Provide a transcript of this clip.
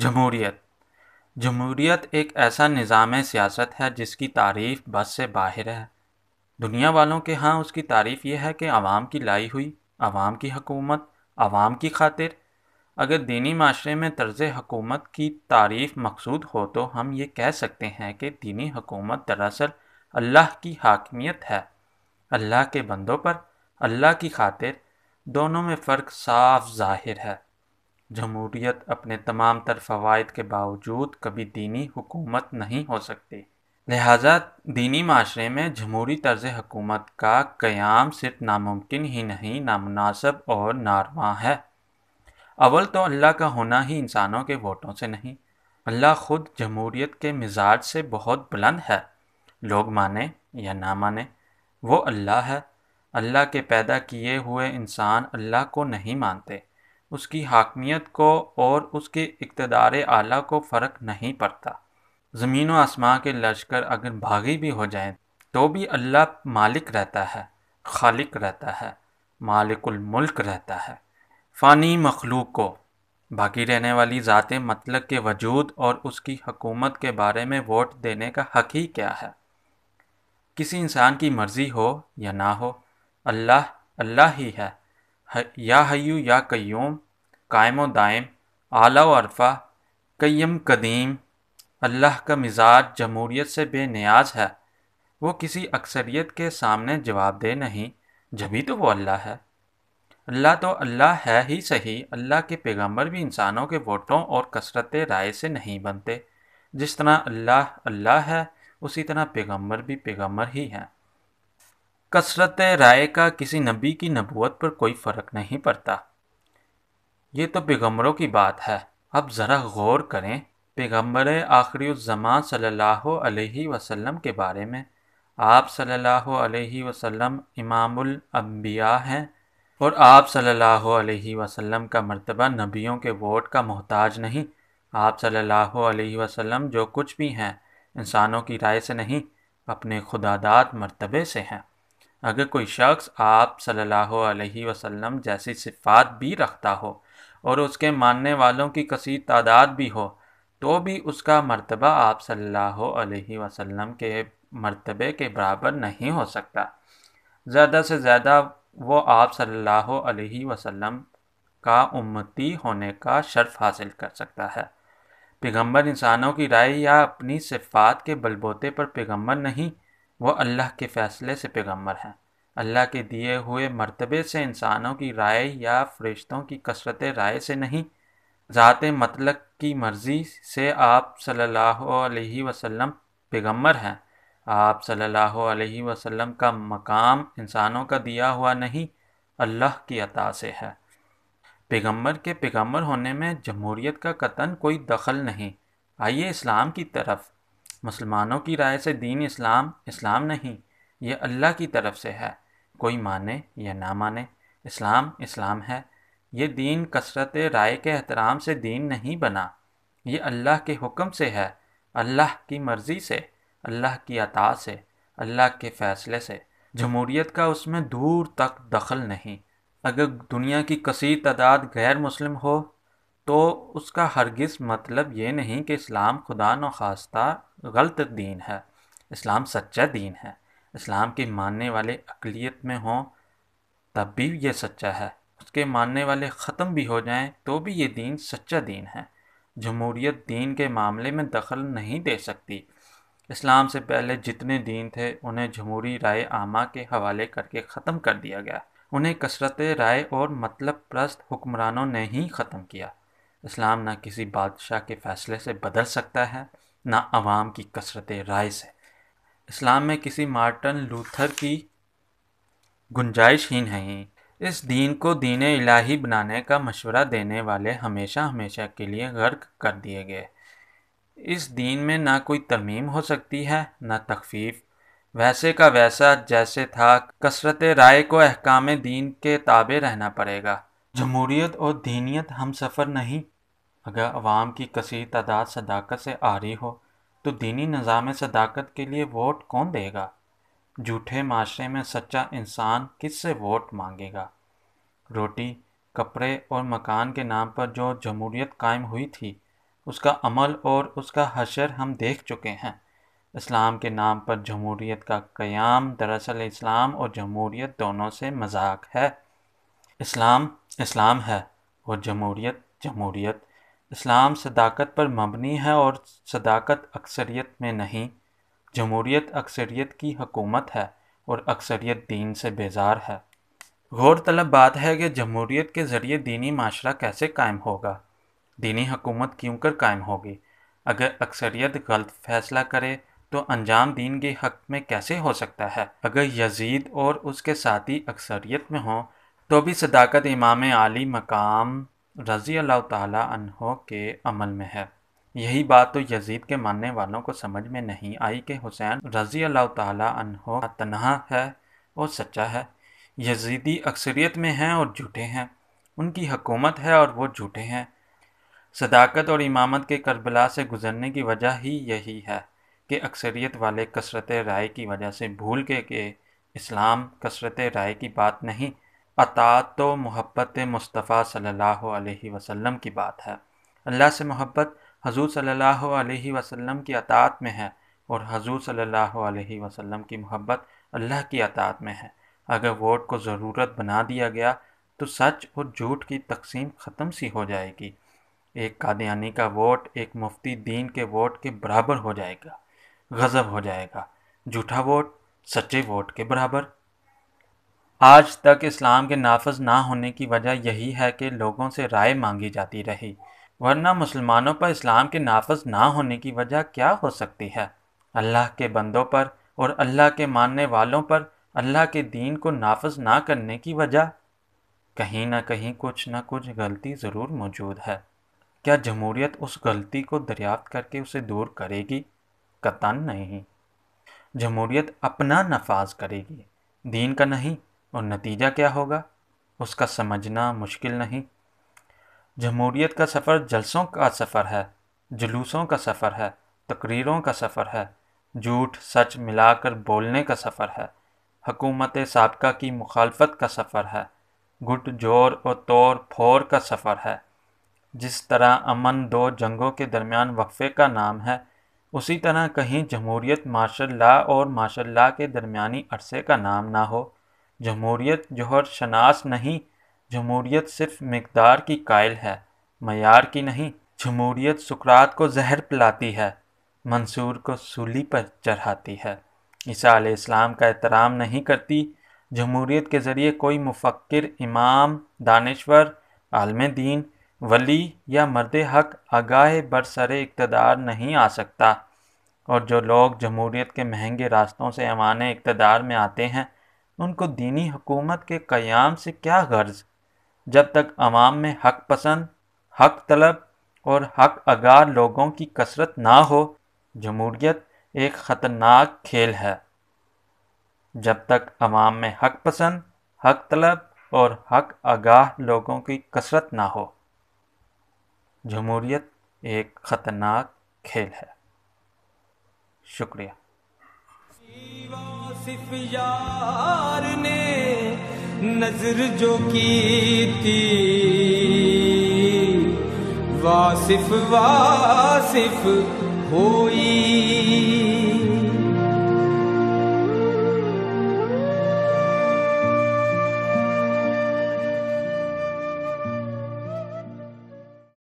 جمہوریت. جمہوریت ایک ایسا نظام سیاست ہے جس کی تعریف بس سے باہر ہے. دنیا والوں کے ہاں اس کی تعریف یہ ہے کہ عوام کی لائی ہوئی، عوام کی حکومت، عوام کی خاطر. اگر دینی معاشرے میں طرز حکومت کی تعریف مقصود ہو تو ہم یہ کہہ سکتے ہیں کہ دینی حکومت دراصل اللہ کی حاکمیت ہے، اللہ کے بندوں پر، اللہ کی خاطر. دونوں میں فرق صاف ظاہر ہے. جمہوریت اپنے تمام تر فوائد کے باوجود کبھی دینی حکومت نہیں ہو سکتی، لہٰذا دینی معاشرے میں جمہوری طرز حکومت کا قیام صرف ناممکن ہی نہیں، نامناسب اور ناروا ہے. اول تو اللہ کا ہونا ہی انسانوں کے ووٹوں سے نہیں، اللہ خود جمہوریت کے مزاج سے بہت بلند ہے. لوگ مانیں یا نہ مانیں، وہ اللہ ہے. اللہ کے پیدا کیے ہوئے انسان اللہ کو نہیں مانتے، اس کی حاکمیت کو اور اس کے اقتدار اعلیٰ کو فرق نہیں پڑتا. زمین و آسمان کے لشکر اگر بھاگی بھی ہو جائیں تو بھی اللہ مالک رہتا ہے، خالق رہتا ہے، مالک الملک رہتا ہے. فانی مخلوق کو، باقی رہنے والی ذات مطلق کے وجود اور اس کی حکومت کے بارے میں ووٹ دینے کا حق ہی کیا ہے؟ کسی انسان کی مرضی ہو یا نہ ہو، اللہ اللہ ہی ہے. یا حیو یا قیوم، قائم و دائم، اعلیٰ و عرفہ، قیم قدیم. اللہ کا مزاج جمہوریت سے بے نیاز ہے. وہ کسی اکثریت کے سامنے جواب دہ نہیں، جبھی تو وہ اللہ ہے. اللہ تو اللہ ہے ہی صحیح، اللہ کے پیغمبر بھی انسانوں کے ووٹوں اور کثرت رائے سے نہیں بنتے. جس طرح اللہ اللہ ہے، اسی طرح پیغمبر بھی پیغمبر ہی ہیں. کثرت رائے کا کسی نبی کی نبوت پر کوئی فرق نہیں پڑتا. یہ تو پیغمبروں کی بات ہے. اب ذرا غور کریں، پیغمبر آخری الزمان صلی اللہ علیہ وسلم کے بارے میں، آپ صلی اللہ علیہ وسلم امام الانبیاء ہیں اور آپ صلی اللہ علیہ وسلم کا مرتبہ نبیوں کے ووٹ کا محتاج نہیں. آپ صلی اللہ علیہ وسلم جو کچھ بھی ہیں، انسانوں کی رائے سے نہیں، اپنے خداداد مرتبے سے ہیں. اگر کوئی شخص آپ صلی اللہ علیہ وسلم جیسی صفات بھی رکھتا ہو اور اس کے ماننے والوں کی کثیر تعداد بھی ہو، تو بھی اس کا مرتبہ آپ صلی اللہ علیہ وسلم کے مرتبے کے برابر نہیں ہو سکتا. زیادہ سے زیادہ وہ آپ صلی اللہ علیہ وسلم کا امتی ہونے کا شرف حاصل کر سکتا ہے. پیغمبر انسانوں کی رائے یا اپنی صفات کے بلبوتے پر پیغمبر نہیں، وہ اللہ کے فیصلے سے پیغمبر ہیں. اللہ کے دیے ہوئے مرتبے سے، انسانوں کی رائے یا فرشتوں کی کثرت رائے سے نہیں، ذات مطلق کی مرضی سے آپ صلی اللہ علیہ وسلم پیغمبر ہیں. آپ صلی اللہ علیہ وسلم کا مقام انسانوں کا دیا ہوا نہیں، اللہ کی عطا سے ہے. پیغمبر کے پیغمبر ہونے میں جمہوریت کا قطعاً کوئی دخل نہیں. آئیے اسلام کی طرف. مسلمانوں کی رائے سے دین اسلام اسلام نہیں، یہ اللہ کی طرف سے ہے. کوئی مانے یا نہ مانے، اسلام اسلام ہے. یہ دین کثرت رائے کے احترام سے دین نہیں بنا، یہ اللہ کے حکم سے ہے، اللہ کی مرضی سے، اللہ کی عطا سے، اللہ کے فیصلے سے. جمہوریت کا اس میں دور تک دخل نہیں. اگر دنیا کی کثیر تعداد غیر مسلم ہو تو اس کا ہرگز مطلب یہ نہیں کہ اسلام خدا نخواستہ غلط دین ہے. اسلام سچا دین ہے. اسلام کے ماننے والے اقلیت میں ہوں تب بھی یہ سچا ہے، اس کے ماننے والے ختم بھی ہو جائیں تو بھی یہ دین سچا دین ہے. جمہوریت دین کے معاملے میں دخل نہیں دے سکتی. اسلام سے پہلے جتنے دین تھے انہیں جمہوری رائے عامہ کے حوالے کر کے ختم کر دیا گیا. انہیں کثرت رائے اور مطلب پرست حکمرانوں نے ہی ختم کیا. اسلام نہ کسی بادشاہ کے فیصلے سے بدل سکتا ہے، نہ عوام کی کثرت رائے سے. اسلام میں کسی مارٹن لوتھر کی گنجائش ہی نہیں. اس دین کو دین الہی بنانے کا مشورہ دینے والے ہمیشہ کے لیے غرق کر دیے گئے. اس دین میں نہ کوئی ترمیم ہو سکتی ہے نہ تخفیف، ویسے کا ویسا جیسے تھا. کثرت رائے کو احکام دین کے تابع رہنا پڑے گا. جمہوریت اور دینیت ہم سفر نہیں. اگر عوام کی کثیر تعداد صداقت سے عاری ہو تو دینی نظام صداقت کے لیے ووٹ کون دے گا؟ جھوٹے معاشرے میں سچا انسان کس سے ووٹ مانگے گا؟ روٹی، کپڑے اور مکان کے نام پر جو جمہوریت قائم ہوئی تھی، اس کا عمل اور اس کا حشر ہم دیکھ چکے ہیں۔ اسلام کے نام پر جمہوریت کا قیام دراصل اسلام اور جمہوریت دونوں سے مذاق ہے۔ اسلام اسلام ہے اور جمہوریت جمہوریت۔ اسلام صداقت پر مبنی ہے اور صداقت اکثریت میں نہیں۔ جمہوریت اکثریت کی حکومت ہے اور اکثریت دین سے بیزار ہے۔ غور طلب بات ہے کہ جمہوریت کے ذریعے دینی معاشرہ کیسے قائم ہوگا؟ دینی حکومت کیوں کر قائم ہوگی؟ اگر اکثریت غلط فیصلہ کرے تو انجام دین کے حق میں کیسے ہو سکتا ہے؟ اگر یزید اور اس کے ساتھی اکثریت میں ہوں تو بھی صداقت امام عالی مقام رضی اللہ تعالیٰ عنہ کے عمل میں ہے۔ یہی بات تو یزید کے ماننے والوں کو سمجھ میں نہیں آئی کہ حسین رضی اللہ تعالیٰ عنہ تنہا ہے اور سچا ہے، یزیدی اکثریت میں ہیں اور جھوٹے ہیں، ان کی حکومت ہے اور وہ جھوٹے ہیں۔ صداقت اور امامت کے کربلا سے گزرنے کی وجہ ہی یہی ہے کہ اکثریت والے کثرت رائے کی وجہ سے بھول گئے کہ اسلام کثرت رائے کی بات نہیں، اطاعت و محبت مصطفیٰ صلی اللہ علیہ وسلم کی بات ہے۔ اللہ سے محبت حضور صلی اللہ علیہ وسلم کی اطاعت میں ہے اور حضور صلی اللہ علیہ وسلم کی محبت اللہ کی اطاعت میں ہے۔ اگر ووٹ کو ضرورت بنا دیا گیا تو سچ اور جھوٹ کی تقسیم ختم سی ہو جائے گی۔ ایک قادیانی کا ووٹ ایک مفتی دین کے ووٹ کے برابر ہو جائے گا، غضب ہو جائے گا۔ جھوٹا ووٹ سچے ووٹ کے برابر۔ آج تک اسلام کے نافذ نہ ہونے کی وجہ یہی ہے کہ لوگوں سے رائے مانگی جاتی رہی، ورنہ مسلمانوں پر اسلام کے نافذ نہ ہونے کی وجہ کیا ہو سکتی ہے؟ اللہ کے بندوں پر اور اللہ کے ماننے والوں پر اللہ کے دین کو نافذ نہ کرنے کی وجہ کہیں نہ کہیں کچھ نہ کچھ غلطی ضرور موجود ہے۔ کیا جمہوریت اس غلطی کو دریافت کر کے اسے دور کرے گی؟ قطعاً نہیں۔ جمہوریت اپنا نفاذ کرے گی، دین کا نہیں، اور نتیجہ کیا ہوگا اس کا سمجھنا مشکل نہیں۔ جمہوریت کا سفر جلسوں کا سفر ہے، جلوسوں کا سفر ہے، تقریروں کا سفر ہے، جھوٹ سچ ملا کر بولنے کا سفر ہے، حکومت سابقہ کی مخالفت کا سفر ہے، گٹ جوڑ اور توڑ پھوڑ کا سفر ہے۔ جس طرح امن دو جنگوں کے درمیان وقفے کا نام ہے، اسی طرح کہیں جمہوریت ماشاء اللہ اور ماشاء اللہ کے درمیانی عرصے کا نام نہ ہو۔ جمہوریت جوہر شناس نہیں، جمہوریت صرف مقدار کی قائل ہے، معیار کی نہیں۔ جمہوریت سقراط کو زہر پلاتی ہے، منصور کو سولی پر چڑھاتی ہے، عیسیٰ علیہ السلام کا احترام نہیں کرتی۔ جمہوریت کے ذریعے کوئی مفکر، امام، دانشور، عالم دین، ولی یا مرد حق آگاہ برسر اقتدار نہیں آ سکتا، اور جو لوگ جمہوریت کے مہنگے راستوں سے ایوان اقتدار میں آتے ہیں ان کو دینی حکومت کے قیام سے کیا غرض؟ جب تک عوام میں حق پسند، حق طلب اور حق آگاہ لوگوں کی کثرت نہ ہو، جمہوریت ایک خطرناک کھیل ہے۔ جب تک عوام میں حق پسند، حق طلب اور حق آگاہ لوگوں کی کثرت نہ ہو، جمہوریت ایک خطرناک کھیل ہے۔ شکریہ۔ واصف یار نے نظر جو کی تھی، واصف ہوئی۔